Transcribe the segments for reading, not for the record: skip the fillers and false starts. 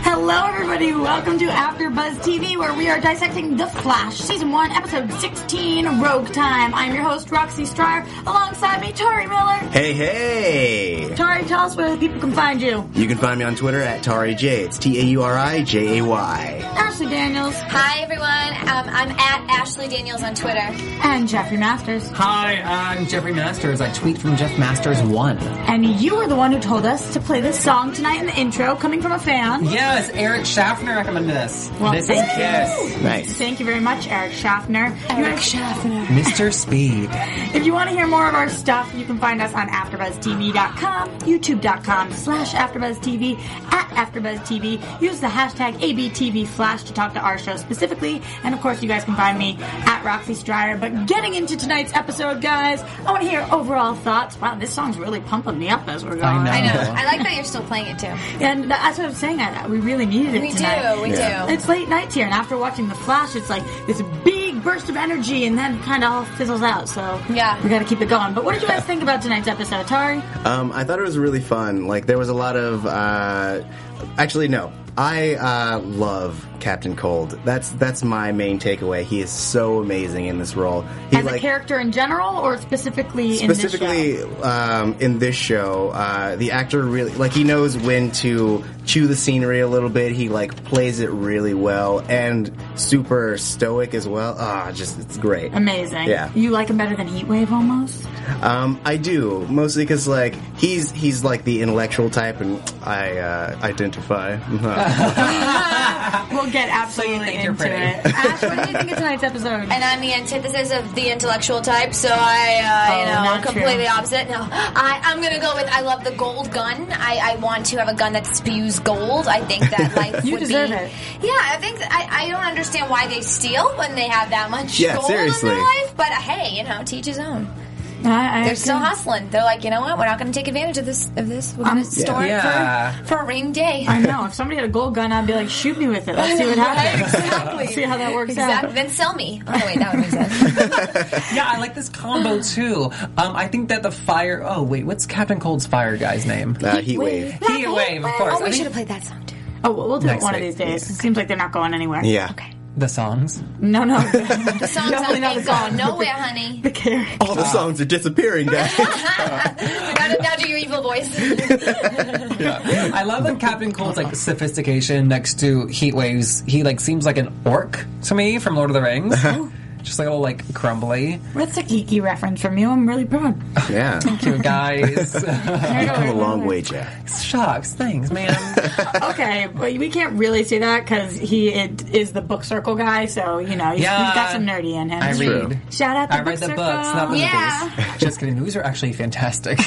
Hello, everybody. Welcome to AfterBuzz TV, where we are dissecting The Flash, Season 1, Episode 16, Rogue Time. I'm your host, Roxy Striar. Alongside me, Tari Miller. Hey, hey. Tari, tell us where people can find you. You can find me on Twitter at Tari J. It's TAURIJAY. Ashley Daniels. Hi, everyone. I'm at Ashley Daniels on Twitter. And Jeffrey Masters. Hi, I'm Jeffrey Masters. I tweet from Jeff Masters 1. And you were the one who told us to play this song tonight in the intro, coming from a fan. Yes, Eric Schaffner recommended this. Well, this is Kiss. Nice. Thank you very much, Eric Schaffner. Eric Schaffner. Mr. Speed. If you want to hear more of our stuff, you can find us on AfterBuzzTV.com, YouTube.com/AfterBuzzTV, at AfterBuzzTV. Use the hashtag ABTVFlash to talk to our show specifically. And, of course, you guys can find me at Roxy Striar. But getting into tonight's episode, guys, I want to hear overall thoughts. Wow, this song's really pumping me up as we're going. I know. I like that you're still playing it, too. And that's what I'm saying. We really needed it tonight. We do. It's late nights here, and after watching The Flash, it's like this big burst of energy, and then kind of all fizzles out, so we got to keep it going. But what did you guys think about tonight's episode, Tari? I thought it was really fun. Like, there was a lot of... I love Captain Cold. That's my main takeaway. He is so amazing in this role. As a character in general, or specifically in this show? In this show, the actor really he knows when to chew the scenery a little bit. He plays it really well, and super stoic as well. It's great. Amazing. Yeah. You like him better than Heat Wave almost? I do, mostly because he's the intellectual type, and I identify. We'll get absolutely into it. Ash, what do you think of tonight's episode? And I'm the antithesis of the intellectual type, so I'm completely opposite. No, I'm going to go with I love the gold gun. I want to have a gun that spews gold. I think that you deserve it. Yeah, I think I don't understand why they steal when they have that much gold in their life. But hey, to each his own. They're still hustling. They're like, you know what? We're not going to take advantage of this. We're going to store it for a rainy day. I know. If somebody had a gold gun, I'd be like, shoot me with it. Let's see what happens. Exactly. See how that works out. Then sell me. Oh, wait. That would make sense. Yeah, I like this combo, too. I think that the fire... Oh, wait. What's Captain Cold's fire guy's name? Heat Wave, of course. Oh, we should have played that song, too. Oh, we'll do it one of these days. Yeah. It seems like they're not going anywhere. Yeah. Okay. The songs? No. The songs aren't gone nowhere, honey. The characters. All the songs are disappearing, guys. Now do your evil voice. Yeah. I love that Captain Cold's sophistication next to Heat Waves. He seems like an orc to me from Lord of the Rings. Uh-huh. Just a little crumbly. That's a geeky reference from you. I'm really proud. Yeah. Thank you, guys. You've come a long way, Jack. Shucks. Thanks, man. Okay, but we can't really say that because he is the book circle guy, so, he's got some nerdy in him. I read. Shout out to the book circle. I read the books, not the movies. Just kidding. The movies are actually fantastic.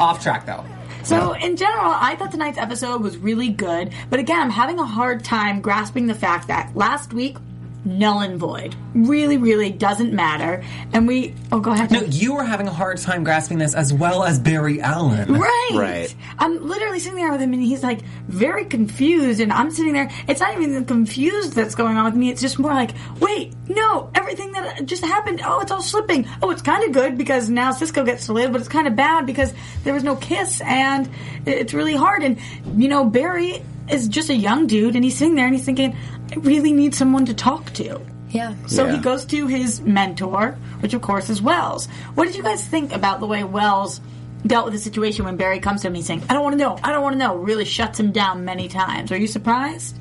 Off track, though. So, in general, I thought tonight's episode was really good, but again, I'm having a hard time grasping the fact that last week, null and void. Really, really doesn't matter. And we... Oh, go ahead. No, you were having a hard time grasping this as well as Barry Allen. Right. I'm literally sitting there with him and he's very confused and I'm sitting there... It's not even the confused that's going on with me. It's just more wait, no, everything that just happened, it's all slipping. Oh, it's kind of good because now Cisco gets to live, but it's kind of bad because there was no kiss and it's really hard. And, Barry... is just a young dude, and he's sitting there and he's thinking, I really need someone to talk to. Yeah. So he goes to his mentor, which of course is Wells. What did you guys think about the way Wells dealt with the situation when Barry comes to him and he's saying, I don't want to know, I don't want to know, really shuts him down many times? Are you surprised?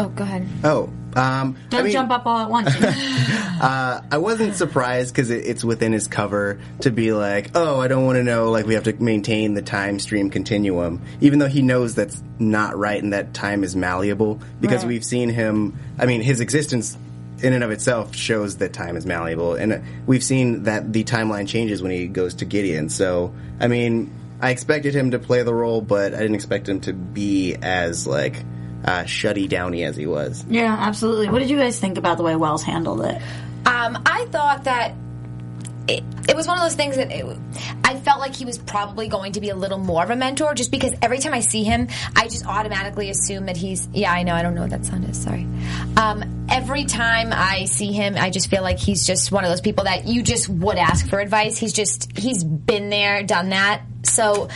Oh, go ahead. Oh. Don't jump up all at once. I wasn't surprised because it's within his cover to be like, oh, I don't want to know, like, we have to maintain the time stream continuum, even though he knows that's not right and that time is malleable, because we've seen him, his existence in and of itself shows that time is malleable, and we've seen that the timeline changes when he goes to Gideon, so, I expected him to play the role, but I didn't expect him to be as, like, shutty downy as he was. Yeah, absolutely. What did you guys think about the way Wells handled it? I thought that it was one of those things that I felt like he was probably going to be a little more of a mentor, just because every time I see him, I just automatically assume that he's... Yeah, I know. I don't know what that sound is. Sorry. Every time I see him, I just feel like he's just one of those people that you just would ask for advice. He's been there, done that. So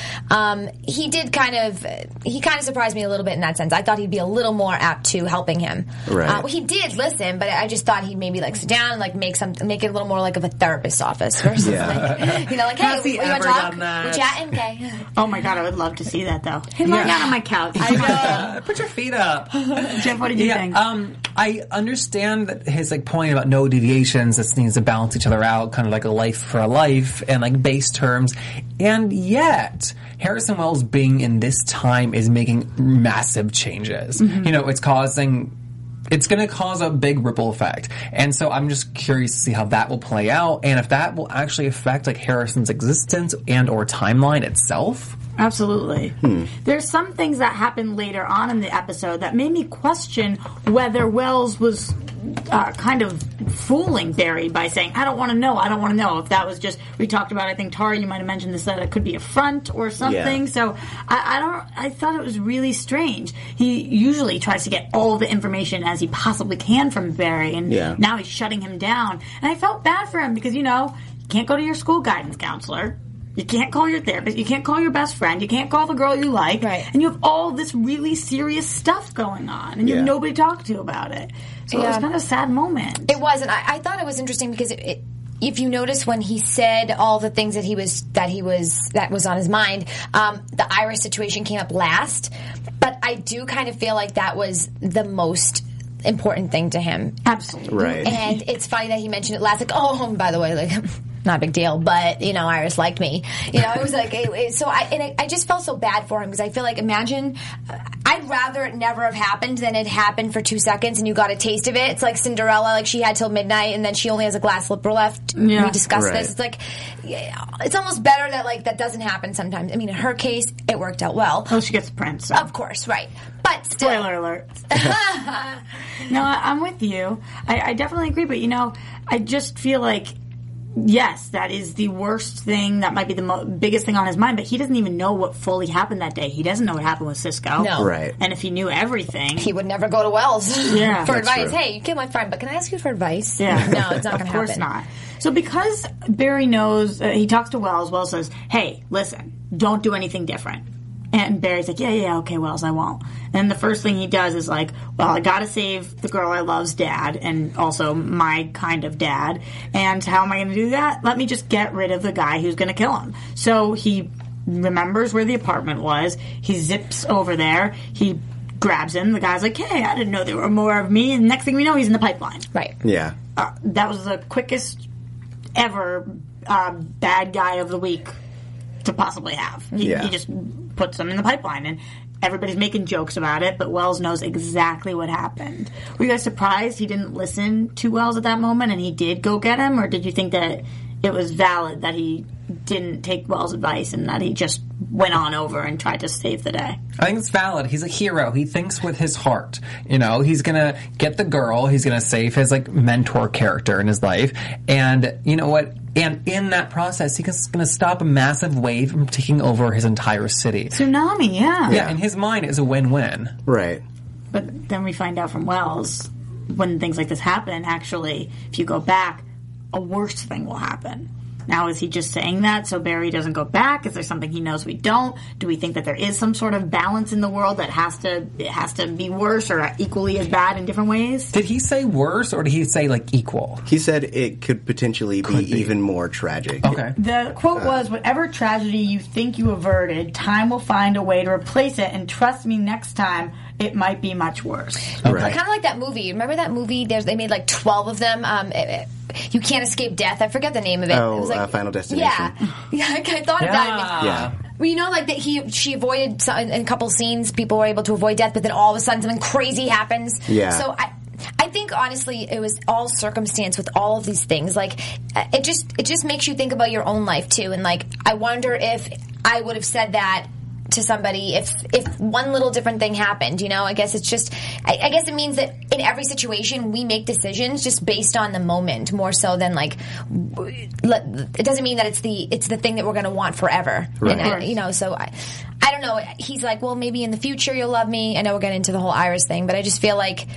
he kind of surprised me a little bit in that sense. I thought he'd be a little more apt to helping him. Right. Well, he did listen, but I just thought he'd maybe like sit down and like make it a little more like of a therapist's office versus like, you know, like, hey, we want to talk, we're chatting, okay. Oh my god, I would love to see that though. Hey, lie down on my couch. Put your feet up. Jeff, what did you think? I understand that his like point about no deviations, this needs to balance each other out, kind of like a life for a life and like base terms, and yet, Harrison Wells being in this time is making massive changes. Mm-hmm. You know, it's going to cause a big ripple effect. And so I'm just curious to see how that will play out and if that will actually affect like Harrison's existence and or timeline itself. Absolutely. There's some things that happen later on in the episode that made me question whether Wells was kind of fooling Barry by saying, I don't want to know. If that was just, we talked about, I think, Tari, you might have mentioned this, that it could be a front or something. Yeah. So I thought it was really strange. He usually tries to get all the information as he possibly can from Barry, and now he's shutting him down. And I felt bad for him because, you can't go to your school guidance counselor. You can't call your therapist. You can't call your best friend. You can't call the girl you like. Right. And you have all this really serious stuff going on. And you have nobody to talk to about it. So it was kind of a sad moment. It was. And I thought it was interesting because it if you notice when he said all the things that that was on his mind, the Iris situation came up last. But I do kind of feel like that was the most important thing to him. Absolutely. Right. And it's funny that he mentioned it last. Like, oh, by the way, like... Not a big deal, but, Iris liked me. It was like, I just felt so bad for him because I feel like, imagine, I'd rather it never have happened than it happened for 2 seconds and you got a taste of it. It's like Cinderella, like she had till midnight and then she only has a glass slipper left. Yeah. We discussed this. It's like, it's almost better that, like, that doesn't happen sometimes. In her case, it worked out well. Oh, she gets the prince. So. Of course, right. But still. Spoiler alert. No, I'm with you. I definitely agree, but, I just feel like, yes, that is the worst thing. That might be the biggest thing on his mind, but he doesn't even know what fully happened that day. He doesn't know what happened with Cisco. No. Right. And if he knew everything... He would never go to Wells for advice. True. Hey, you killed my friend, but can I ask you for advice? Yeah. No, it's not going to happen. Of course not. So because Barry knows... he talks to Wells. Wells says, hey, listen, don't do anything different. And Barry's like, yeah, okay, Wells, I won't. And the first thing he does is like, well, I gotta save the girl I love's dad, and also my kind of dad. And how am I gonna do that? Let me just get rid of the guy who's gonna kill him. So he remembers where the apartment was. He zips over there. He grabs him. The guy's like, hey, I didn't know there were more of me. And next thing we know, he's in the pipeline. Right. Yeah. That was the quickest ever bad guy of the week to possibly have. He just... puts them in the pipeline, and everybody's making jokes about it, but Wells knows exactly what happened. Were you guys surprised he didn't listen to Wells at that moment and he did go get him, or did you think that it was valid that he didn't take Wells' advice and that he just went on over and tried to save the day? I think it's valid. He's a hero. He thinks with his heart. He's going to get the girl. He's going to save his, mentor character in his life. And you know what? And in that process, he's going to stop a massive wave from taking over his entire city. Tsunami, yeah. Yeah, in his mind, it's a win-win. Right. But then we find out from Wells, when things like this happen, actually, if you go back, a worse thing will happen. Now, is he just saying that so Barry doesn't go back? Is there something he knows we don't? Do we think that there is some sort of balance in the world that has to be worse or equally as bad in different ways? Did he say worse or did he say, like, equal? He said it could potentially be even more tragic. Okay. The quote was, whatever tragedy you think you averted, time will find a way to replace it, and trust me, next time it might be much worse. Okay. Right. Kind of like that movie. Remember that movie? They made like 12 of them. You Can't Escape Death. I forget the name of it. Oh, it was like, Final Destination. Yeah, I thought of that. Yeah. Well, you know, like that she avoided in a couple scenes. People were able to avoid death, but then all of a sudden something crazy happens. Yeah. So I think, honestly, it was all circumstance with all of these things. Like, it just makes you think about your own life, too. And, like, I wonder if I would have said that to somebody if one little different thing happened, you know? I guess it's just... I guess it means that in every situation, we make decisions just based on the moment, more so than, like... It doesn't mean that it's the thing that we're going to want forever. Right. And you know, so... I don't know. He's like, well, maybe in the future you'll love me. I know we're getting into the whole Iris thing, but I just feel like...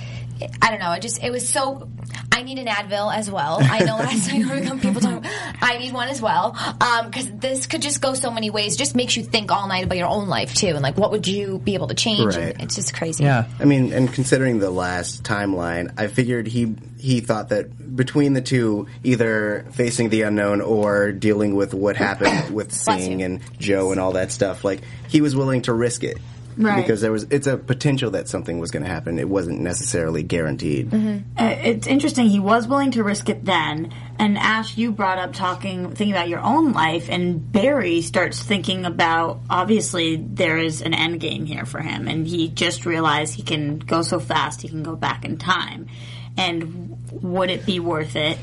I don't know. It was so... I need an Advil as well. I know last night people talking. I need one as well. Because this could just go so many ways. It just makes you think all night about your own life, too. And, like, what would you be able to change? Right. And it's just crazy. Yeah. I mean, and considering the last timeline, I figured he thought that between the two, either facing the unknown or dealing with what happened with Singh and Joe and all that stuff, like, he was willing to risk it. Right. Because it's a potential that something was going to happen. It wasn't necessarily guaranteed. Mm-hmm. It's interesting. He was willing to risk it then. And Ash, you brought up thinking about your own life, and Barry starts thinking about, obviously, there is an end game here for him. And he just realized he can go so fast, he can go back in time. And would it be worth it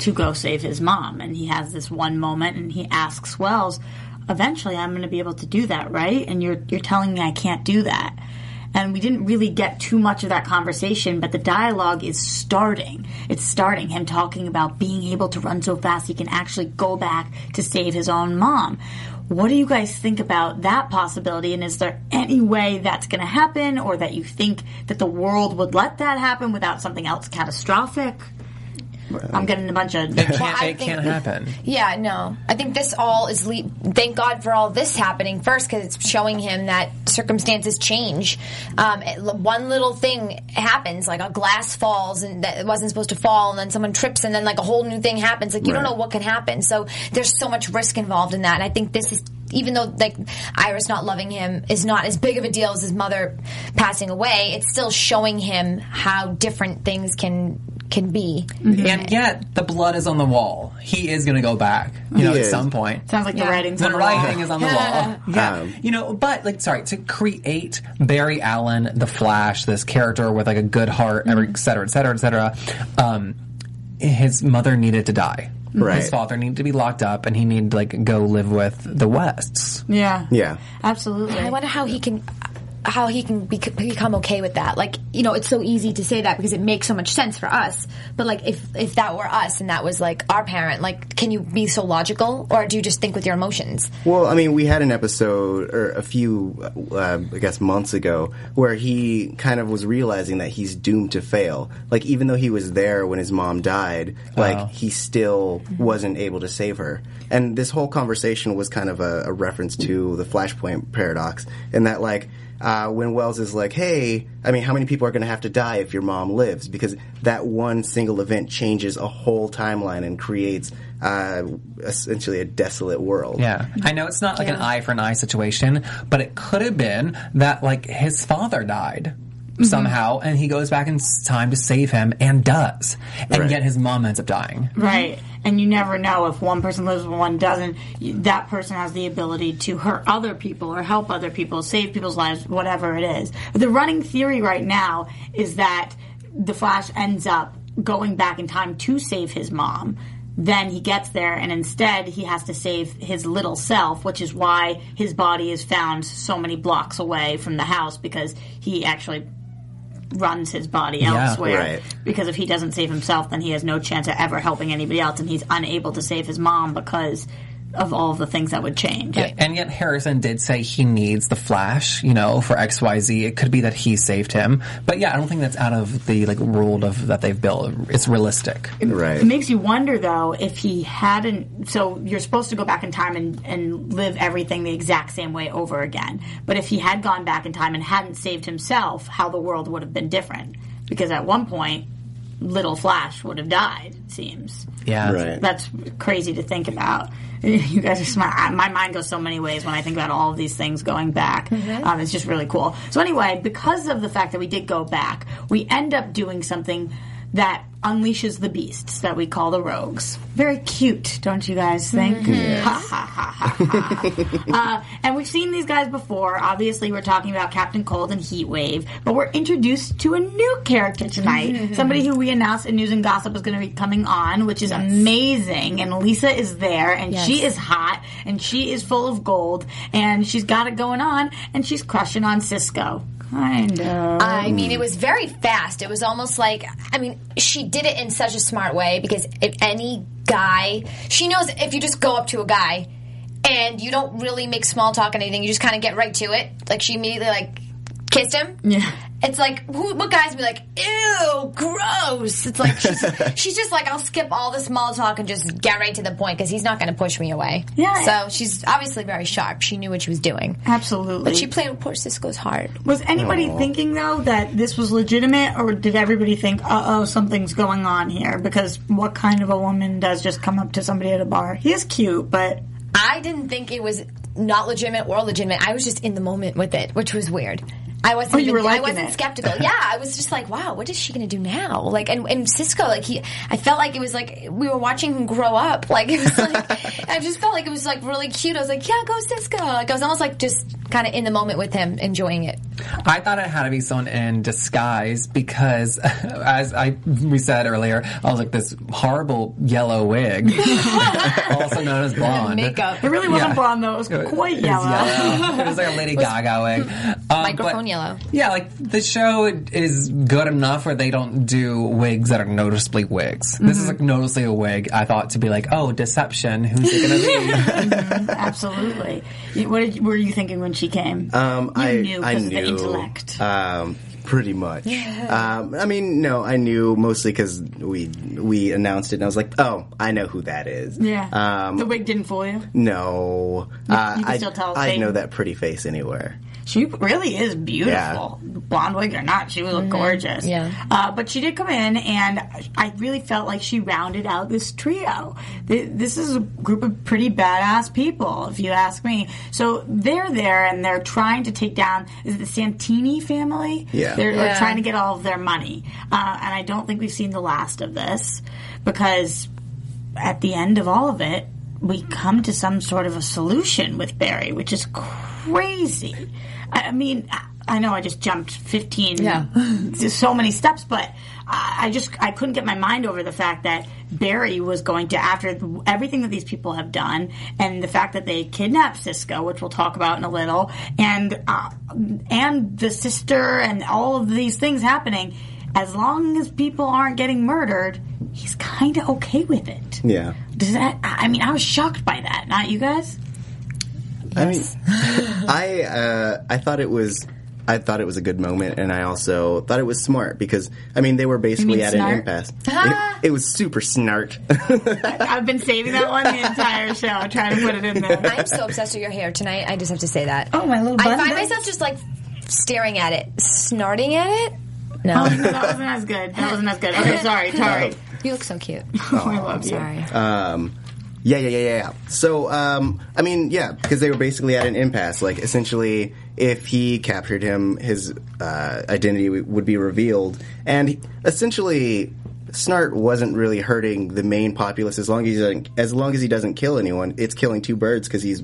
to go save his mom? And he has this one moment, and he asks Wells, eventually I'm going to be able to do that, right? And you're telling me I can't do that. And we didn't really get too much of that conversation, but the dialogue is starting. It's starting, him talking about being able to run so fast he can actually go back to save his own mom. What do you guys think about that possibility? And is there any way that's going to happen, or that you think that the world would let that happen without something else catastrophic? I'm getting a bunch of... It can't happen. Yeah, no. I think this all is... Thank God for all this happening first, because it's showing him that circumstances change. One little thing happens, like a glass falls and that wasn't supposed to fall, and then someone trips, and then like a whole new thing happens. Like, you don't know what can happen. So there's so much risk involved in that. And I think this is... Even though, like, Iris not loving him is not as big of a deal as his mother passing away, it's still showing him how different things can be. Mm-hmm. And yet, the blood is on the wall. He is going to go back, at some point. Sounds like the writing's on the wall. The writing is on the wall. Yeah. But, like, sorry, to create Barry Allen, The Flash, this character with, like, a good heart, et cetera, et cetera, et cetera, his mother needed to die. Right. His father needed to be locked up, and he needed to, like, go live with the Wests. Yeah. Yeah. Absolutely. I wonder how he can... become okay with that. Like, it's so easy to say that because it makes so much sense for us. But, like, if that were us and that was, like, our parent, like, can you be so logical? Or do you just think with your emotions? Well, I mean, we had an episode or a few, months ago where he kind of was realizing that he's doomed to fail. Like, even though he was there when his mom died, he still wasn't able to save her. And this whole conversation was kind of a reference to the Flashpoint paradox, in that, like, when Wells is like, hey, I mean, how many people are going to have to die if your mom lives? Because that one single event changes a whole timeline and creates essentially a desolate world. Yeah. I know it's not like an eye for an eye situation, but it could have been that, like, his father died somehow, and he goes back in time to save him and does. And yet his mom ends up dying. Right. And you never know, if one person lives and one doesn't, that person has the ability to hurt other people or help other people, save people's lives, whatever it is. The running theory right now is that the Flash ends up going back in time to save his mom. Then he gets there, and instead he has to save his little self, which is why his body is found so many blocks away from the house, because he actually... runs his body elsewhere. Because if he doesn't save himself, then he has no chance of ever helping anybody else, and he's unable to save his mom because of all the things that would change. Yeah. And yet Harrison did say he needs the Flash, you know, for XYZ. It could be that he saved him. But yeah, I don't think that's out of the like rule of that they've built. It's realistic. Right. It makes you wonder though if he hadn't, so you're supposed to go back in time and live everything the exact same way over again. But if he had gone back in time and hadn't saved himself, how the world would have been different. Because at one point little Flash would have died, it seems. Yeah. Right. That's crazy to think about. You guys are smart. My mind goes so many ways when I think about all of these things going back. Mm-hmm. It's just really cool. So anyway, because of the fact that we did go back, we end up doing something that unleashes the beasts that we call the Rogues. Very cute, don't you guys think? Mm-hmm. Yes. Ha, ha, ha, ha, ha. And we've seen these guys before. Obviously, we're talking about Captain Cold and Heat Wave, but we're introduced to a new character tonight, mm-hmm. somebody who we announced in News and Gossip was going to be coming on, which is yes. amazing, and Lisa is there, and yes. she is hot, and she is full of gold, and she's got it going on, and she's crushing on Cisco. I know. I mean, it was very fast. It was almost like, I mean, she did it in such a smart way because if any guy, she knows if you just go up to a guy and you don't really make small talk and anything, you just kind of get right to it. Like, she immediately, like, kissed him. Yeah. It's like, what guys would be like, ew, gross. It's like, she's just like, I'll skip all the small talk and just get right to the point because he's not going to push me away. Yeah. So she's obviously very sharp. She knew what she was doing. Absolutely. But she played with poor Cisco's heart. Was anybody thinking, though, that this was legitimate, or did everybody think, uh-oh, something's going on here? Because what kind of a woman does just come up to somebody at a bar? He is cute, but... I didn't think it was not legitimate or legitimate. I was just in the moment with it, which was weird. I wasn't skeptical. Yeah, I was just like, wow, what is she going to do now? Like, and Cisco, like I felt like it was like we were watching him grow up. Like it was like I just felt like it was like really cute. I was like, yeah, go Cisco. Like I was almost like just kind of in the moment with him, enjoying it. I thought it had to be someone in disguise because, as we said earlier, I was like this horrible yellow wig, also known as blonde. Makeup. It really wasn't blonde though. It was quite yellow. It was like a Lady Gaga wig. Microphone. Yellow. Yeah, like the show is good enough where they don't do wigs that are noticeably wigs. Mm-hmm. This is like noticeably a wig. I thought to be like, oh, deception. Who's it going to be? Mm-hmm. Absolutely. What were you thinking when she came? I knew the intellect. Pretty much. Yeah. I knew mostly because we announced it, and I was like, oh, I know who that is. Yeah. The wig didn't fool you? No. You can still tell. I know that pretty face anywhere. She really is beautiful. Yeah. Blonde wig or not, she was gorgeous. Yeah. But she did come in, and I really felt like she rounded out this trio. This is a group of pretty badass people, if you ask me. So they're there, and they're trying to take down, is it the Santini family? Yeah. They're trying to get all of their money. And I don't think we've seen the last of this, because at the end of all of it, we come to some sort of a solution with Barry, which is crazy. I mean, I know I just jumped 15, so many steps, but I couldn't get my mind over the fact that Barry was going to, after everything that these people have done, and the fact that they kidnapped Cisco, which we'll talk about in a little, and the sister and all of these things happening, as long as people aren't getting murdered, he's kind of okay with it. Yeah. I was shocked by that. Not you guys? Yes. I thought it was a good moment, and I also thought it was smart because, they were basically at an impasse. It was super snart. I've been saving that one the entire show, trying to put it in there. I'm so obsessed with your hair tonight. I just have to say that. Oh, my little bun. I find myself just like staring at it, snarting at it. No. Oh, that wasn't as good. Okay, sorry. You look so cute. Oh, I love you. Sorry. Yeah. So, because they were basically at an impasse. Like, essentially, if he captured him, his identity would be revealed. And essentially, Snart wasn't really hurting the main populace as long as he doesn't kill anyone. It's killing two birds because he's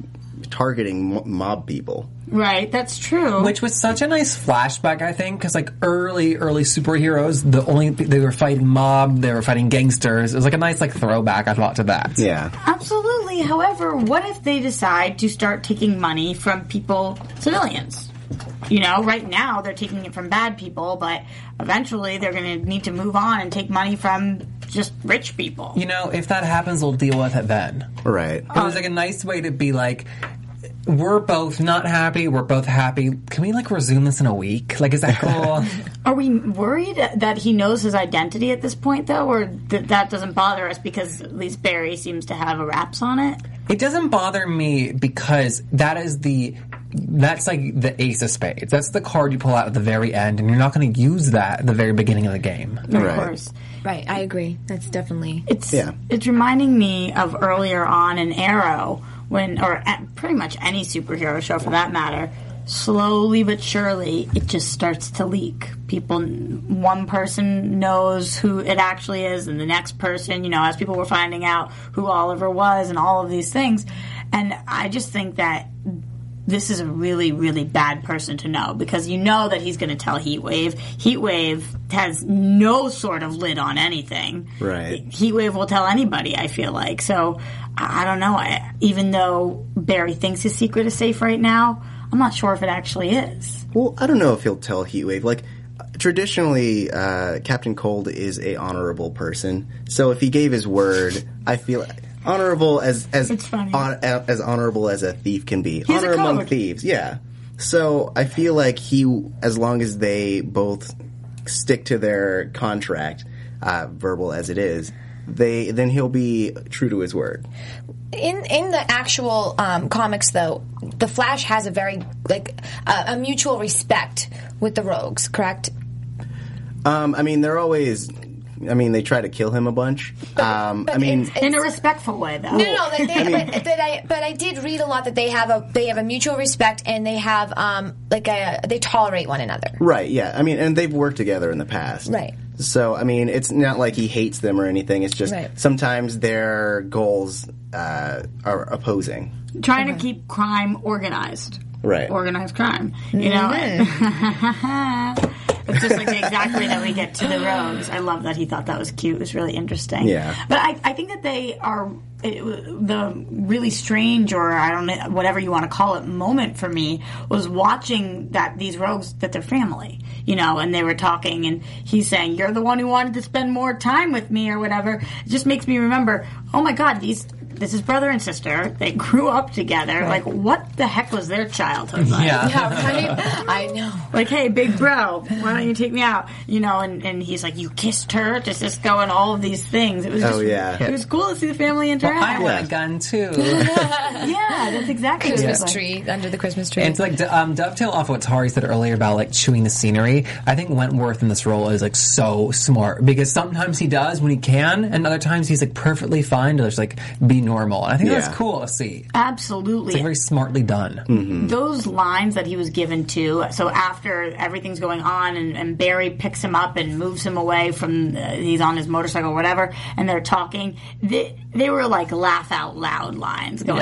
targeting mob people. Right, that's true. Which was such a nice flashback, I think, because like early superheroes, they were fighting mob, they were fighting gangsters. It was like a nice like throwback, I thought, to that. Yeah, absolutely. However, what if they decide to start taking money from people, civilians? You know, right now they're taking it from bad people, but eventually they're going to need to move on and take money from just rich people. You know, if that happens, we'll deal with it then. Right. It was like a nice way to be like, we're both not happy, we're both happy. Can we, like, resume this in a week? Like, is that cool? Are we worried that he knows his identity at this point, though? Or that doesn't bother us because at least Barry seems to have a raps on it? It doesn't bother me because that's like the ace of spades. That's the card you pull out at the very end, and you're not going to use that at the very beginning of the game. Of course. Right, I agree. That's definitely... It's reminding me of earlier on in Arrow, or pretty much any superhero show for that matter, slowly but surely, it just starts to leak. One person knows who it actually is, and the next person, you know, as people were finding out who Oliver was and all of these things. And I just think that this is a really, really bad person to know, because you know that he's going to tell Heat Wave. Heat Wave has no sort of lid on anything. Right. Heat Wave will tell anybody, I feel like. So, I don't know. Even though Barry thinks his secret is safe right now, I'm not sure if it actually is. Well, I don't know if he'll tell Heat Wave. Like, traditionally, Captain Cold is a honorable person. So if he gave his word, I feel... honorable as honorable as a thief can be. He's honor among thieves, yeah. So I feel like as long as they both stick to their contract, verbal as it is, then he'll be true to his word. In the actual comics, though, the Flash has a very a mutual respect with the Rogues, correct? They're always. They try to kill him a bunch. But in a respectful way, though. No. I did read a lot that they have a mutual respect, and they have they tolerate one another. Right. Yeah. And they've worked together in the past. Right. So it's not like he hates them or anything. It's just sometimes their goals are opposing. Trying to keep crime organized. Right. Organized crime. You know. Mm-hmm. It's just like the exact way that we get to the Rogues. I love that he thought that was cute. It was really interesting. Yeah. But I think that they are the really strange, or I don't know, whatever you want to call it, moment for me was watching that these Rogues, that they're family, you know, and they were talking, and he's saying, "You're the one who wanted to spend more time with me," or whatever. It just makes me remember, oh my God, this is brother and sister. They grew up together. Right. Like, what the heck was their childhood like? Yeah, right? I know. Like, hey, big bro, why don't you take me out? You know, and he's like, you kissed her to Cisco and all of these things. It was It was cool to see the family interact. Well, I want a gun, too. Yeah, that's exactly under the Christmas tree. And it's dovetail off what Tari said earlier about, like, chewing the scenery. I think Wentworth in this role is, like, so smart, because sometimes he does when he can, and other times he's, like, perfectly fine to just, like, be normal. I think that's cool to see. Absolutely. It's very smartly done. Mm-hmm. Those lines that he was given to, so after everything's going on and Barry picks him up and moves him away from, he's on his motorcycle or whatever, and they're talking, they were like laugh out loud lines going,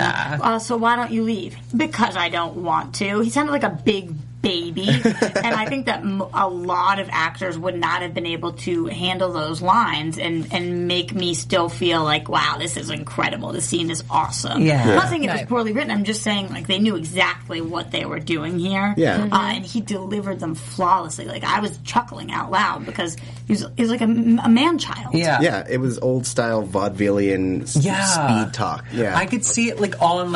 so why don't you leave? Because I don't want to. He sounded like a big baby. And I think that a lot of actors would not have been able to handle those lines and make me still feel like, wow, this is incredible. This scene is awesome. Yeah. I'm not saying it was poorly written. I'm just saying, like, they knew exactly what they were doing here. Yeah. Mm-hmm. And he delivered them flawlessly. Like, I was chuckling out loud because he was like a man-child. Yeah. Yeah, it was old-style vaudevillian speed talk. Yeah. I could see it, like, all in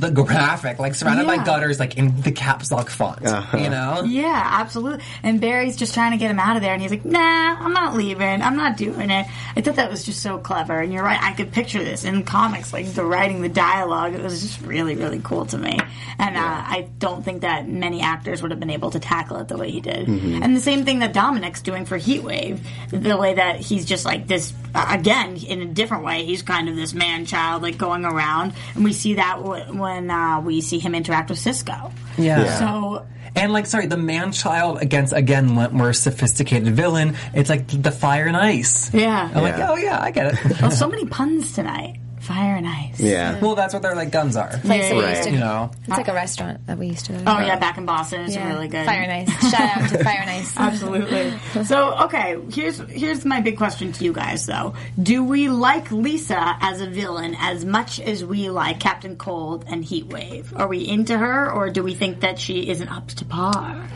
the graphic, like, surrounded by gutters, like, in the caps lock font. Uh-huh. You know? Yeah, absolutely. And Barry's just trying to get him out of there, and he's like, nah, I'm not leaving. I'm not doing it. I thought that was just so clever, and you're right. I could picture this in comics, like the writing, the dialogue. It was just really, really cool to me. And I don't think that many actors would have been able to tackle it the way he did. Mm-hmm. And the same thing that Dominic's doing for Heat Wave, the way that he's just like this, again, in a different way, he's kind of this man-child, like, going around. And we see that when we see him interact with Cisco. Yeah. So, and the man-child against, again, Wentworth's sophisticated villain. It's like the fire and ice. Yeah. I'm like, oh yeah, I get it. Well, so many puns tonight. Fire and Ice. Yeah. Well, that's what their like guns are. Place that we used to, you know. It's like a restaurant that we used to go to. Oh yeah, back in Boston. It's really good. Fire and Ice. Shout out to Fire and Ice. Absolutely. So, okay, here's my big question to you guys though. Do we like Lisa as a villain as much as we like Captain Cold and Heat Wave? Are we into her, or do we think that she isn't up to par?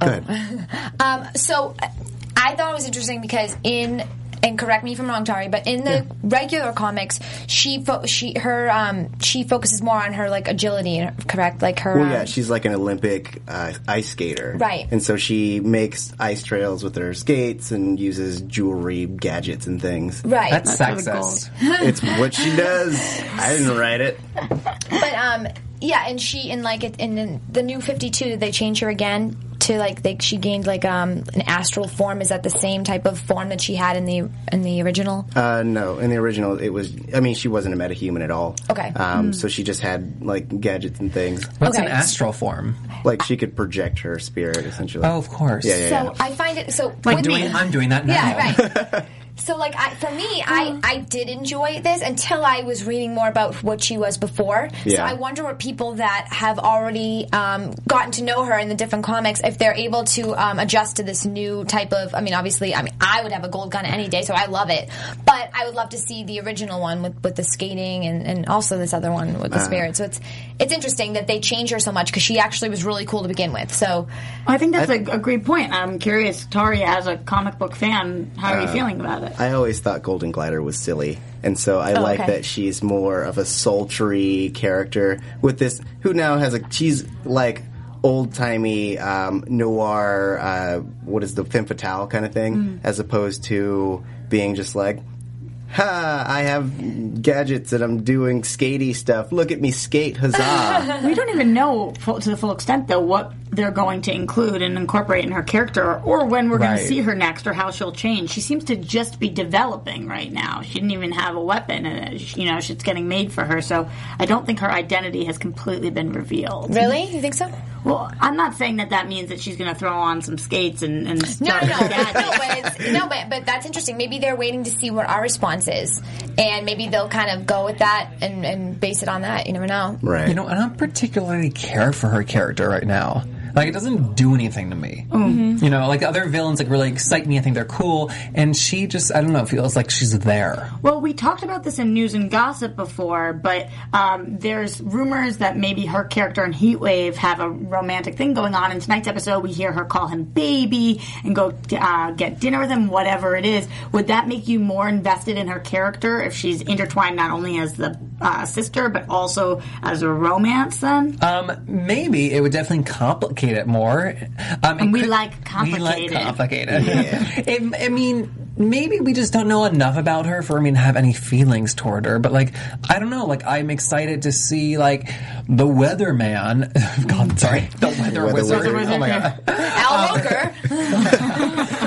Good. So I thought it was interesting because and correct me if I'm wrong, Tari, but in the regular comics, she focuses more on her like agility, correct? Like her. Well, yeah, she's like an Olympic ice skater, right? And so she makes ice trails with her skates and uses jewelry, gadgets, and things. Right, that's sexist. It's what she does. I didn't write it. But yeah, and she in the New 52, did they change her again? To like she gained like an astral form. Is that the same type of form that she had in the original? No, in the original it was. I mean, she wasn't a metahuman at all. Okay, so she just had like gadgets and things. What's an astral form? Like she could project her spirit essentially. Oh, of course. Yeah, yeah. So I find it so. I'm doing that now. Yeah, right. So, like, I did enjoy this until I was reading more about what she was before. Yeah. So I wonder what people that have already gotten to know her in the different comics, if they're able to adjust to this new type of... I mean, obviously, I would have a gold gun any day, so I love it. But I would love to see the original one with the skating and also this other one with the spirit. So it's interesting that they change her so much because she actually was really cool to begin with. So I think that's a great point. I'm curious, Tari, as a comic book fan, how are you feeling about it? I always thought Golden Glider was silly, and so I that she's more of a sultry character with this, who now has she's like old-timey noir, what is the femme fatale kind of thing, as opposed to being just like, ha, I have gadgets and I'm doing skatey stuff. Look at me skate, huzzah. We don't even know to the full extent, though, what they're going to include and incorporate in her character or when we're going to see her next or how she'll change. She seems to just be developing right now. She didn't even have a weapon, and you know, it's getting made for her. So I don't think her identity has completely been revealed. Really? You think so? Well, I'm not saying that means that she's going to throw on some skates and stuff. No, but that's interesting. Maybe they're waiting to see what our response is, and maybe they'll kind of go with that and base it on that. You never know. Right. You know, I don't particularly care for her character right now. Like, it doesn't do anything to me. Mm-hmm. You know, like, other villains, like, really excite me. I think they're cool. And she just, I don't know, feels like she's there. Well, we talked about this in News and Gossip before, but there's rumors that maybe her character and Heatwave have a romantic thing going on. In tonight's episode, we hear her call him baby and go get dinner with him, whatever it is. Would that make you more invested in her character if she's intertwined not only as the sister, but also as a romance then? Maybe. It would definitely complicate it more. And we like complicated. Yeah. I mean, maybe we just don't know enough about her to have any feelings toward her. But, like, I don't know. Like, I'm excited to see, like, the weatherman. God, sorry. The weather wizard. Oh, my God. Al Roker.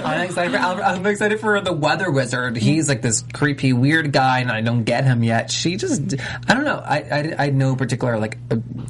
I'm excited for the weather wizard. He's, like, this creepy, weird guy, and I don't get him yet. She just... I don't know. I had no particular, like,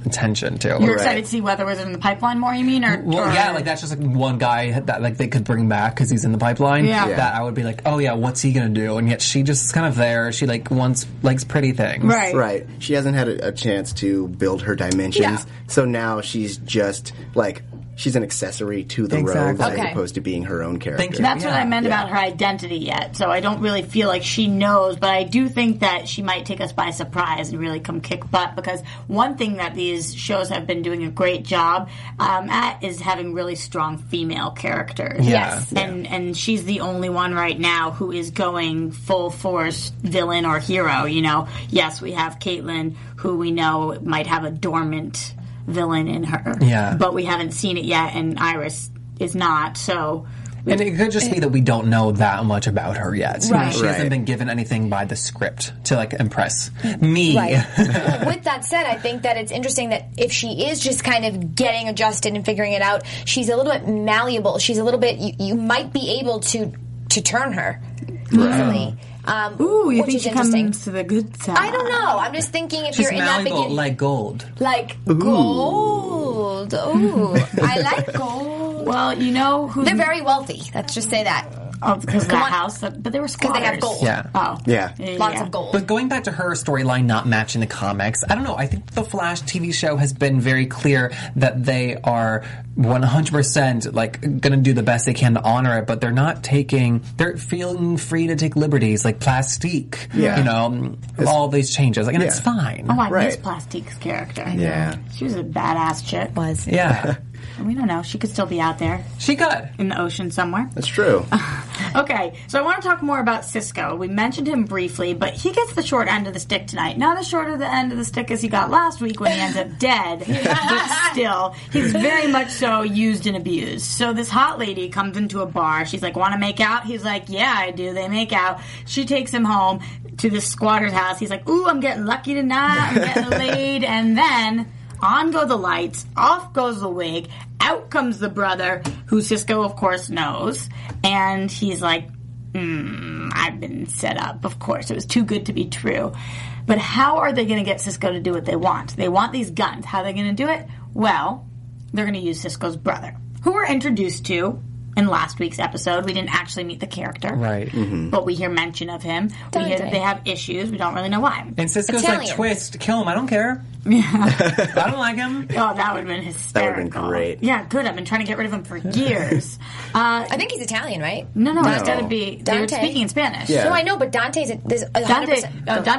attention to. You're excited to see weather wizard in the pipeline more, you mean? Or yeah, like, that's just, like, one guy that, like, they could bring back because he's in the pipeline. Yeah. That I would be like, oh yeah, what's he gonna do? And yet she just is kind of there. She like likes pretty things. Right. Right. She hasn't had a chance to build her dimensions. Yeah. So now she's just like she's an accessory to the rogue as opposed to being her own character. Thank you. That's what I meant about her identity yet. So I don't really feel like she knows, but I do think that she might take us by surprise and really come kick butt, because one thing that these shows have been doing a great job at is having really strong female characters. Yeah. Yes. Yeah. And she's the only one right now who is going full force villain or hero, you know. Yes, we have Caitlin, who we know might have a dormant villain in her. Yeah. But we haven't seen it yet, and Iris is not, so... And it could just be that we don't know that much about her yet. Right. You know, she hasn't been given anything by the script to, like, impress me. Right. With that said, I think that it's interesting that if she is just kind of getting adjusted and figuring it out, she's a little bit malleable. She's a little bit... You might be able to turn her easily. Ooh, you think she comes to the good side? I don't know. I'm just thinking if she's you're in that beginning... like gold. Like ooh. Gold. Ooh. I like gold. Well, you know who... They're very wealthy. Let's just say that. Oh, it's because of that house? But they were squatters. Because they have gold. Yeah. Oh. Yeah. Lots of gold. But going back to her storyline not matching the comics, I don't know. I think The Flash TV show has been very clear that they are 100% like going to do the best they can to honor it, but they're not taking... They're feeling free to take liberties, like Plastique. Yeah. You know, all these changes. Like, and it's fine. Oh, I miss Plastique's character. Yeah. She was a badass chick. Was. Yeah. We don't know. She could still be out there. She could. In the ocean somewhere. That's true. Okay, so I want to talk more about Cisco. We mentioned him briefly, but he gets the short end of the stick tonight. Not as short of the end of the stick as he got last week when he ends up dead, but still, he's very much so used and abused. So this hot lady comes into a bar. She's like, want to make out? He's like, yeah, I do. They make out. She takes him home to the squatter's house. He's like, ooh, I'm getting lucky tonight. I'm getting laid. And then... on go the lights, off goes the wig, out comes the brother, who Cisco, of course, knows. And he's like, I've been set up, of course. It was too good to be true. But how are they going to get Cisco to do what they want? They want these guns. How are they going to do it? Well, they're going to use Cisco's brother, who we're introduced to in last week's episode. We didn't actually meet the character. Right. Mm-hmm. But we hear mention of him. Dante. We hear that they have issues. We don't really know why. And Cisco's Italian. Like, twist, kill him. I don't care. Yeah. I don't like him. Oh, that would have been hysterical. That would have been great. Yeah, good. I've been trying to get rid of him for years. I think he's Italian, right? No. It's got to be... They were speaking in Spanish. Yeah. No, I know, but Dante's... Dante is a lot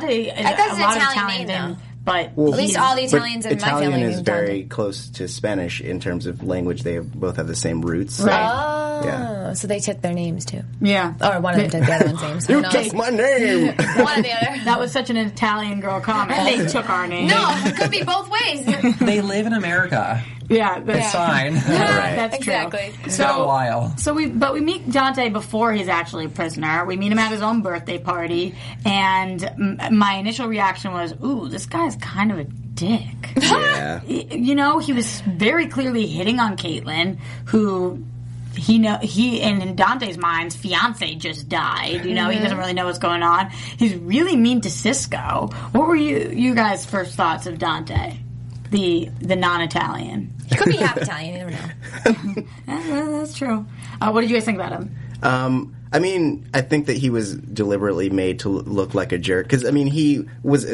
Italian of Italian name, though. But well, at least all the Italians in my family is very close to Spanish in terms of language. They both have the same roots. So, right. Yeah. So they took their names too. Yeah. Or one of them took the other one's name. So you took my name. One or the other. That was such an Italian girl comment. They took our name. No, it could be both ways. They live in America. Yeah, that's fine. Right. That's exactly. True. So not a while. So we meet Dante before he's actually a prisoner. We meet him at his own birthday party, and my initial reaction was, "Ooh, this guy's kind of a dick." Yeah. You know, he was very clearly hitting on Caitlin, who he and in Dante's mind's fiance just died. You know, he doesn't really know what's going on. He's really mean to Cisco. What were you guys' first thoughts of Dante? The non-Italian. He could be half Italian. You never know. That's true. What did you guys think about him? I mean, I think that he was deliberately made to look like a jerk. Because, I mean, he was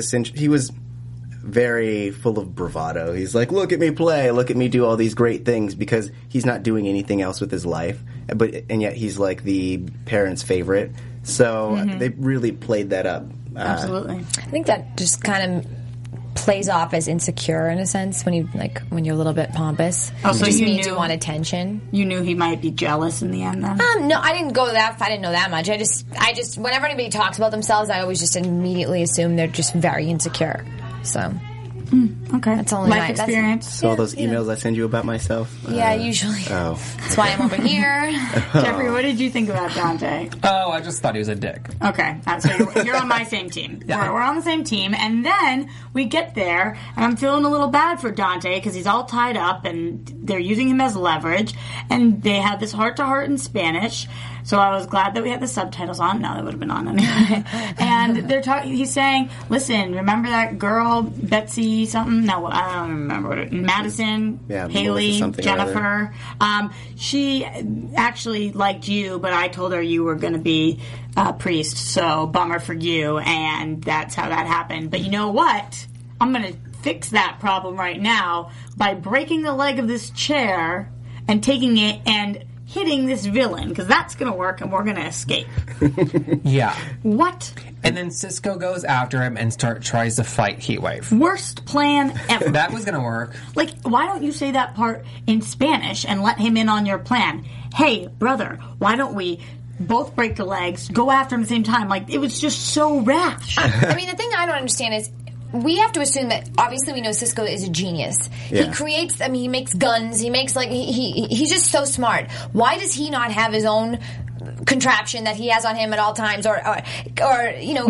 very full of bravado. He's like, look at me play. Look at me do all these great things. Because he's not doing anything else with his life. And yet he's like the parents' favorite. So they really played that up. Absolutely. I think that just kind of... plays off as insecure in a sense when you're a little bit pompous. Oh, so just means you want attention. You knew he might be jealous in the end, then. No, I didn't go that. I didn't know that much. I just whenever anybody talks about themselves, I always just immediately assume they're just very insecure. So, okay, that's only life experience. So all those emails I send you about myself. Yeah, usually. Oh, that's why I'm over here. Jeffrey, what did you think about Dante? Oh, I just thought he was a dick. Okay, so you're on my same team. Yeah. We're on the same team, and then we get there, and I'm feeling a little bad for Dante because he's all tied up, and they're using him as leverage, and they have this heart-to-heart in Spanish. So I was glad that we had the subtitles on. No, they would have been on anyway. And they're he's saying, listen, remember that girl, Betsy something? No, I don't remember what it was. Madison, Haley, Jennifer. She actually liked you, but I told her you were going to be a priest, so bummer for you. And that's how that happened. But you know what? I'm going to fix that problem right now by breaking the leg of this chair and taking it and... hitting this villain, because that's going to work and we're going to escape. Yeah. What? And then Cisco goes after him and tries to fight Heat Wave. Worst plan ever. That was going to work. Like, why don't you say that part in Spanish and let him in on your plan? Hey, brother, why don't we... both break the legs, go after him at the same time. Like, it was just so rash. I mean, the thing I don't understand is we have to assume that, obviously, we know Cisco is a genius. Yeah. He creates, I mean, he makes guns. He makes, like, he's just so smart. Why does he not have his own contraption that he has on him at all times or you know,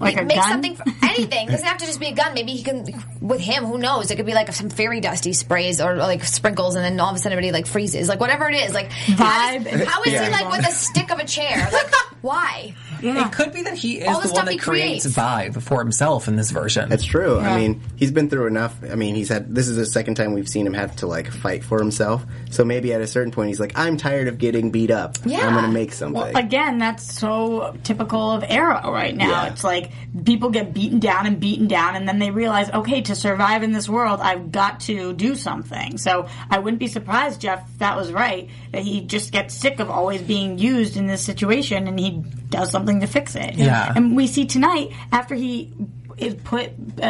like make something for anything. It doesn't have to just be a gun. Maybe he can, with him, who knows? It could be, like, some fairy dust he sprays or, like, sprinkles and then all of a sudden everybody, like, freezes. Like, whatever it is. Like, vibe. How is he, like, with a stick of a chair? Like... Why? Yeah. It could be that he is the one that creates vibe for himself in this version. That's true. Yeah. I mean, he's been through enough. I mean, he's had. This is the second time we've seen him have to, like, fight for himself. So maybe at a certain point, he's like, I'm tired of getting beat up. Yeah. I'm going to make something. Well, again, that's so typical of Arrow right now. Yeah. It's like people get beaten down, and then they realize, okay, to survive in this world, I've got to do something. So I wouldn't be surprised, Jeff, if that was right, that he just gets sick of always being used in this situation, and he does something to fix it. Yeah. And we see tonight, after he is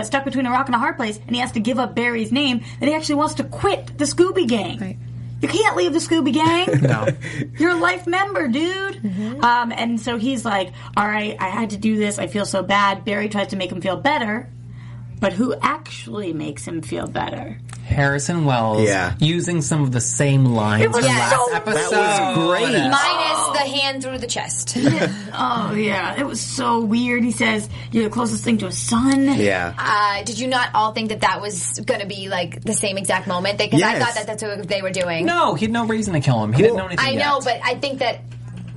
stuck between a rock and a hard place, and he has to give up Barry's name, that he actually wants to quit the Scooby Gang. Right. You can't leave the Scooby Gang. No. You're a life member, dude. Mm-hmm. And so he's like, all right, I had to do this. I feel so bad. Barry tries to make him feel better. But who actually makes him feel better? Harrison Wells, using some of the same lines from last episode. That was great. Minus the hand through the chest. Yeah. Oh, yeah. It was so weird. He says, you're the closest thing to a son. Yeah. Did you not all think that was going to be, like, the same exact moment? Because I thought that's what they were doing. No, he had no reason to kill him. He didn't know anything yet. I know, but I think that...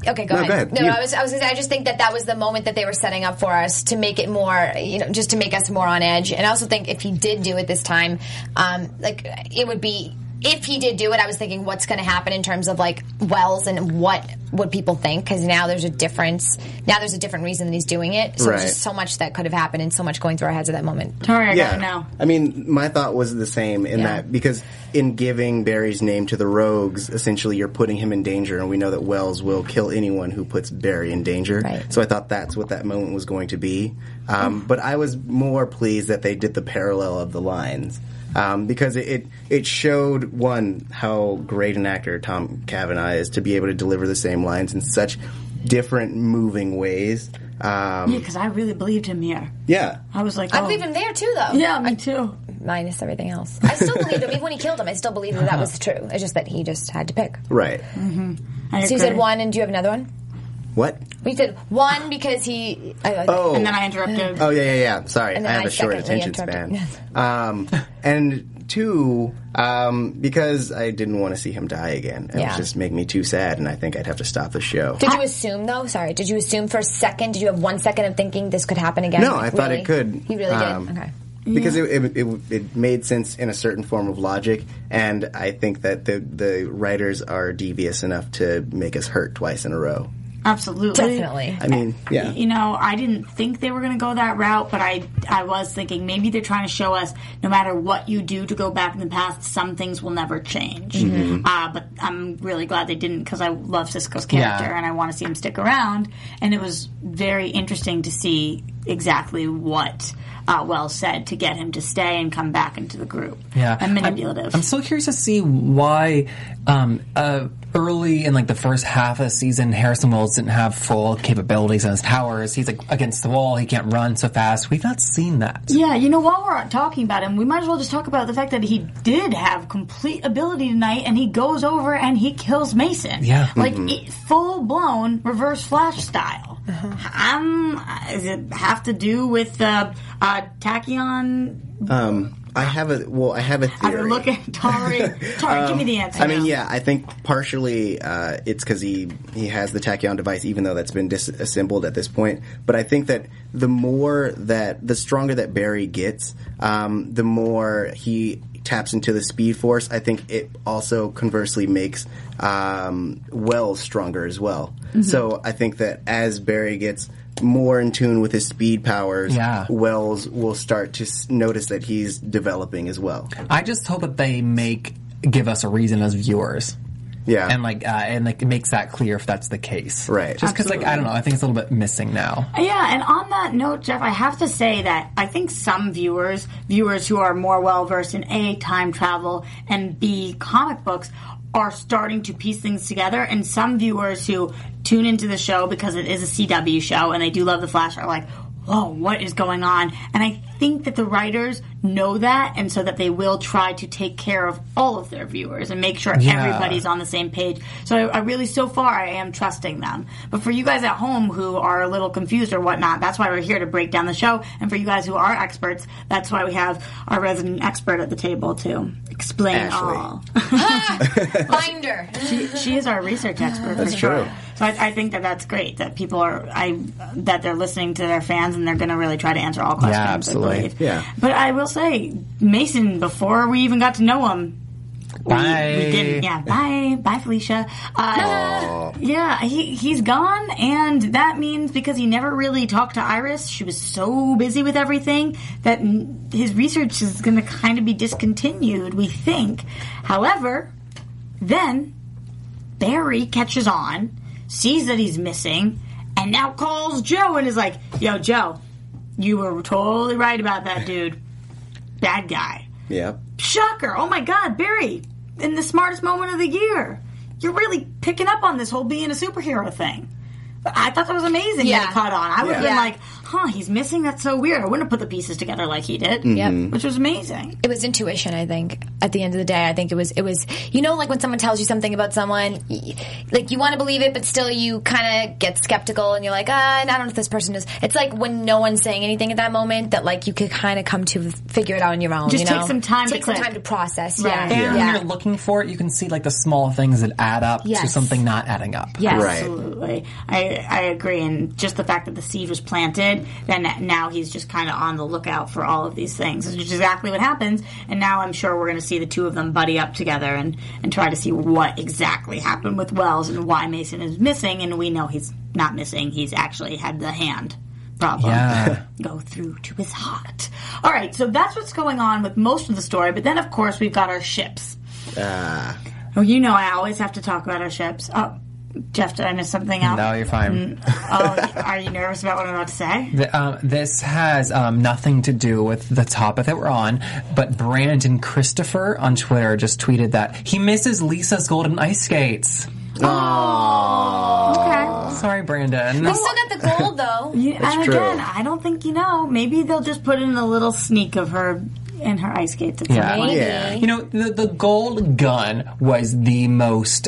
Okay, go ahead. No, I was gonna say, I just think that was the moment that they were setting up for us to make it more, just to make us more on edge. And I also think if he did do it this time, it would be, if he did do it, I was thinking what's going to happen in terms of, like, Wells and what would people think? Because now there's a difference. Now there's a different reason that he's doing it. So there's just so much that could have happened and so much going through our heads at that moment. Tari, I got it now. I mean, my thought was the same in that, because in giving Barry's name to the rogues, essentially you're putting him in danger, and we know that Wells will kill anyone who puts Barry in danger. Right. So I thought that's what that moment was going to be. But I was more pleased that they did the parallel of the lines. Because it showed, one, how great an actor Tom Cavanaugh is to be able to deliver the same lines in such different moving ways. Because I really believed him here. Yeah. I was like, I believe him there, too, though. Yeah, me too. Minus everything else. I still believed him. Even when he killed him, I still believed that was true. It's just that he just had to pick. Right. Mm-hmm. So you said one, and do you have another one? What? We said one because he... and then I interrupted. Oh, yeah. Sorry. I have a short attention span. And two, because I didn't want to see him die again. It would just make me too sad, and I think I'd have to stop the show. Did you assume, though? Sorry. Did you assume for a second? Did you have 1 second of thinking this could happen again? No, I thought it could. He really did? Okay. Because it made sense in a certain form of logic, and I think that the writers are devious enough to make us hurt twice in a row. Absolutely. Definitely. I mean, yeah. You know, I didn't think they were going to go that route, but I was thinking maybe they're trying to show us no matter what you do to go back in the past, some things will never change. Mm-hmm. But I'm really glad they didn't, because I love Cisco's character and I want to see him stick around. And it was very interesting to see exactly what Wells said to get him to stay and come back into the group. Yeah. And manipulative. I'm so curious to see why... early in, like, the first half of the season, Harrison Wells didn't have full capabilities on his powers. He's, like, against the wall. He can't run so fast. We've not seen that. Yeah, while we're talking about him, we might as well just talk about the fact that he did have complete ability tonight, and he goes over and he kills Mason. Yeah. Like, full-blown reverse Flash style. Uh-huh. Does it have to do with tachyon... I have a theory. I'm looking at Tari, give me the answer. I mean, I think partially it's because he has the tachyon device, even though that's been disassembled at this point. But I think that the stronger that Barry gets, the more he taps into the speed force. I think it also conversely makes Wells stronger as well. Mm-hmm. So I think that as Barry gets more in tune with his speed powers, Wells will start to notice that he's developing as well. I just hope that they give us a reason as viewers. Yeah. And, it makes that clear if that's the case. Right. Just because, I don't know, I think it's a little bit missing now. Yeah, and on that note, Jeff, I have to say that I think some viewers who are more well-versed in A, time travel, and B, comic books, are starting to piece things together. And some viewers who tune into the show because it is a CW show and they do love The Flash are like, whoa, what is going on? And I think that the writers know that, and so that they will try to take care of all of their viewers and make sure everybody's on the same page. So I really, so far, I am trusting them. But for you guys at home who are a little confused or whatnot, that's why we're here to break down the show. And for you guys who are experts, that's why we have our resident expert at the table to explain Ashley. All. Find her. She is our research expert. That's true. So I think that that's great that people are that they're listening to their fans and they're going to really try to answer all questions. Yeah, absolutely. Yeah. But I will say, Mason, before we even got to know him, we didn't. Yeah, bye. Bye, Felicia. Yeah, he's gone, and that means because he never really talked to Iris, she was so busy with everything, that his research is going to kind of be discontinued, we think. However, then Barry catches on, sees that he's missing, and now calls Joe and is like, yo, Joe, you were totally right about that dude. Bad guy. Yeah. Shocker. Oh, my God, Barry, in the smartest moment of the year. You're really picking up on this whole being a superhero thing. I thought that was amazing that he caught on. I would have been like, huh, he's missing? That's so weird. I wouldn't have put the pieces together like he did, which was amazing. It was intuition, I think. At the end of the day, I think it was you know, like when someone tells you something about someone, like you want to believe it, but still you kind of get skeptical and you're like, I don't know if this person is. It's like when no one's saying anything at that moment that like you could kind of come to figure it out on your own. Just take some time to process. Right. Yeah. And when you're looking for it, you can see like the small things that add up to something not adding up. Yes. Right. Absolutely. I agree. And just the fact that the seed was planted, then now he's just kind of on the lookout for all of these things, which is exactly what happens. And now I'm sure we're going to see the two of them buddy up together and try to see what exactly happened with Wells and why Mason is missing. And we know he's not missing. He's actually had the hand problem go through to his heart. All right. So that's what's going on with most of the story. But then, of course, we've got our ships. Oh, you know I always have to talk about our ships. Oh. Jeff, did I miss something else? No, you're fine. Are you nervous about what I'm about to say? This has nothing to do with the topic that we're on, but Brandon Christopher on Twitter just tweeted that he misses Lisa's golden ice skates. Oh, okay. Sorry, Brandon. They still got the gold, though. Again, I don't think you know. Maybe they'll just put in a little sneak of her... in her ice skates. It's amazing. Yeah. You know, the gold gun was the most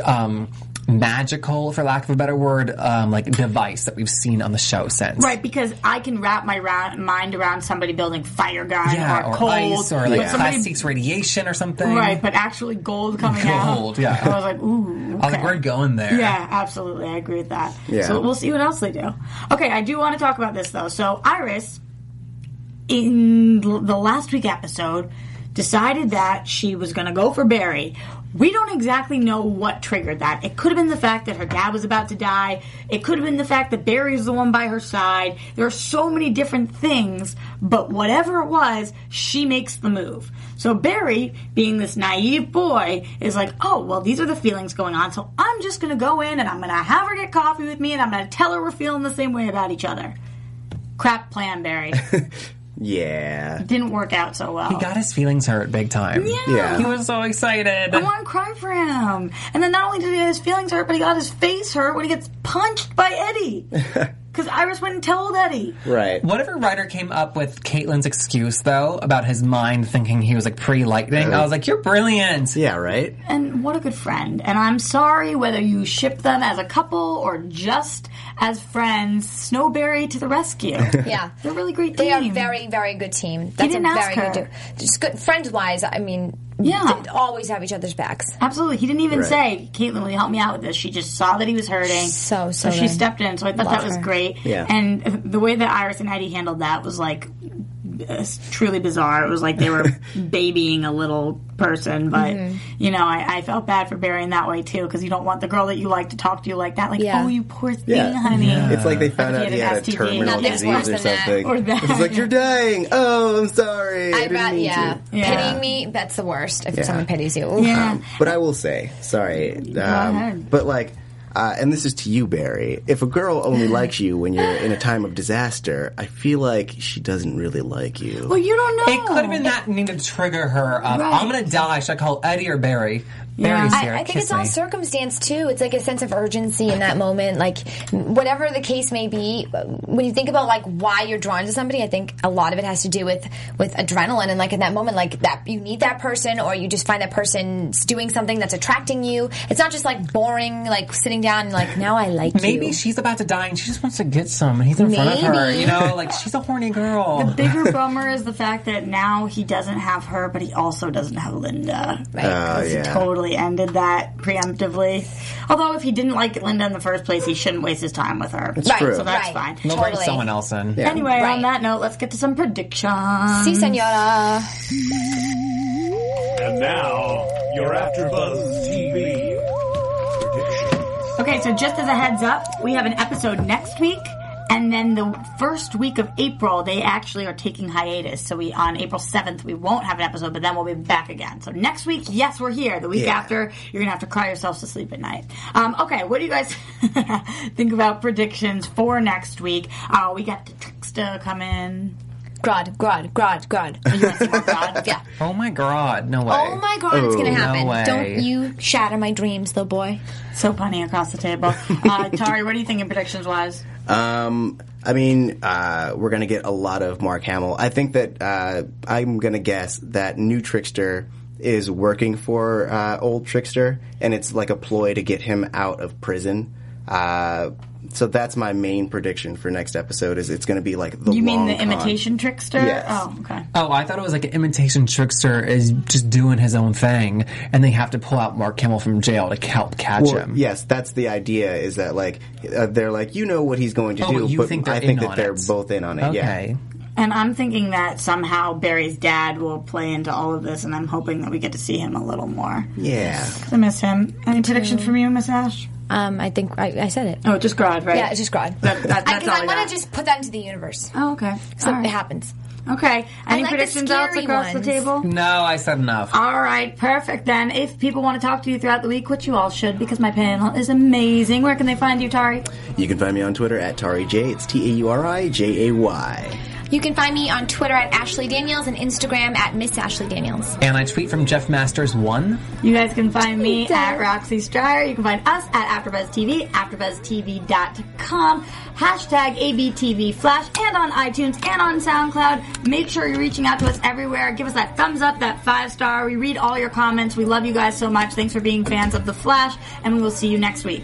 magical, for lack of a better word, like device that we've seen on the show since. Right, because I can wrap my mind around somebody building fire gun or cold. Ice or like plastics radiation or something. Right, but actually gold coming out. Gold, yeah. I was like, ooh. Okay. I was like, we're going there. Yeah, absolutely. I agree with that. Yeah. So we'll see what else they do. Okay, I do want to talk about this, though. So Iris... in the last week episode, decided that she was going to go for Barry. We don't exactly know what triggered that. It could have been the fact that her dad was about to die. It could have been the fact that Barry was the one by her side. There are so many different things, but whatever it was, she makes the move. So Barry, being this naive boy, is like, oh, well, these are the feelings going on, so I'm just going to go in and I'm going to have her get coffee with me and I'm going to tell her we're feeling the same way about each other. Crap plan, Barry. Yeah. Didn't work out so well. He got his feelings hurt big time. Yeah. He was so excited. I want to cry for him. And then not only did he get his feelings hurt, but he got his face hurt when he gets punched by Eddie. Because Iris went and told Eddie. Right. Whatever writer came up with Caitlin's excuse, though, about his mind thinking he was, like, pre-lightning, I was like, you're brilliant. Yeah, right? And what a good friend. And I'm sorry whether you ship them as a couple or just as friends, Snowberry to the rescue. Yeah. They're a really great team. They are a very, very good team. That's a very good team. Just good friends-wise, I mean... yeah. They always have each other's backs. Absolutely. He didn't even say, Caitlin, will you help me out with this? She just saw that he was hurting. So she stepped in. So I thought that was great. Yeah. And the way that Iris and Eddie handled that was, like, truly bizarre. It was like they were babying a little person. But, you know, I felt bad for Barry in that way, too, because you don't want the girl that you like to talk to you like that. Like, oh, you poor thing, honey. Yeah. It's like they found out he had a terminal disease or something. Or that. It's like, you're dying. Oh, I'm sorry. Pitying me, that's the worst if someone pities you. Yeah. But I will say, but, like, and this is to you, Barry. If a girl only likes you when you're in a time of disaster, I feel like she doesn't really like you. Well, you don't know. It could have been that needed to trigger her. I'm going to die. Should I call Eddie or Barry? Very seriously. I think it's all circumstance, too. It's like a sense of urgency in that moment. Like, whatever the case may be, when you think about, like, why you're drawn to somebody, I think a lot of it has to do with adrenaline. And, like, in that moment, like, that you need that person or you just find that person's doing something that's attracting you. It's not just, like, boring, like, sitting down and, like, now I like you. Maybe she's about to die and she just wants to get some. He's in front of her, you know? Like, she's a horny girl. The bigger bummer is the fact that now he doesn't have her, but he also doesn't have Linda. Right? He totally ended that preemptively. Although if he didn't like Linda in the first place, he shouldn't waste his time with her. That's true. So that's fine. We'll bring someone else in. Yeah. Anyway, on that note, let's get to some predictions. Si, senora. And now, your AfterBuzz TV predictions. Okay, so just as a heads up, we have an episode next week. And then the first week of April, they actually are taking hiatus. So on April 7th, we won't have an episode, but then we'll be back again. So next week, yes, we're here. The week after, you're going to have to cry yourselves to sleep at night. Okay, what do you guys think about predictions for next week? We got the Trickster coming. Grodd. Oh, you want to see more Grodd? Yeah. Oh, my God. No way. Oh, my God. Ooh, it's going to happen. No, don't you shatter my dreams, little boy. So funny across the table. Tari, what are you thinking predictions-wise? I mean, we're going to get a lot of Mark Hamill. I think that I'm going to guess that new Trickster is working for old Trickster, and it's like a ploy to get him out of prison. So that's my main prediction for next episode is it's going to be like the long You mean the imitation Trickster? Yes. Oh, okay. Oh, I thought it was like an imitation Trickster is just doing his own thing, and they have to pull out Mark Hamill from jail to help catch him. Yes, that's the idea is that like they're like, you know what he's going to do, but I think that they're both in on it. Okay. Yeah. And I'm thinking that somehow Barry's dad will play into all of this, and I'm hoping that we get to see him a little more. Yeah. I miss him. Any predictions from you, Miss Ash? I think I said it. Oh, just Grodd, right? Yeah, just Grodd. Because I want to just put that into the universe. Oh, okay. So it happens. Okay. Any predictions else across the table? No, I said enough. All right, perfect then. If people want to talk to you throughout the week, which you all should, because my panel is amazing. Where can they find you, Tari? You can find me on Twitter at Tari J. It's TariJay. You can find me on Twitter at Ashley Daniels and Instagram at Miss Ashley Daniels. And I tweet from Jeff Masters 1. You guys can find me at Roxy Striar. You can find us at AfterBuzz TV, AfterBuzzTV.com, hashtag ABTV Flash, and on iTunes and on SoundCloud. Make sure you're reaching out to us everywhere. Give us that thumbs up, that 5-star. We read all your comments. We love you guys so much. Thanks for being fans of The Flash, and we will see you next week.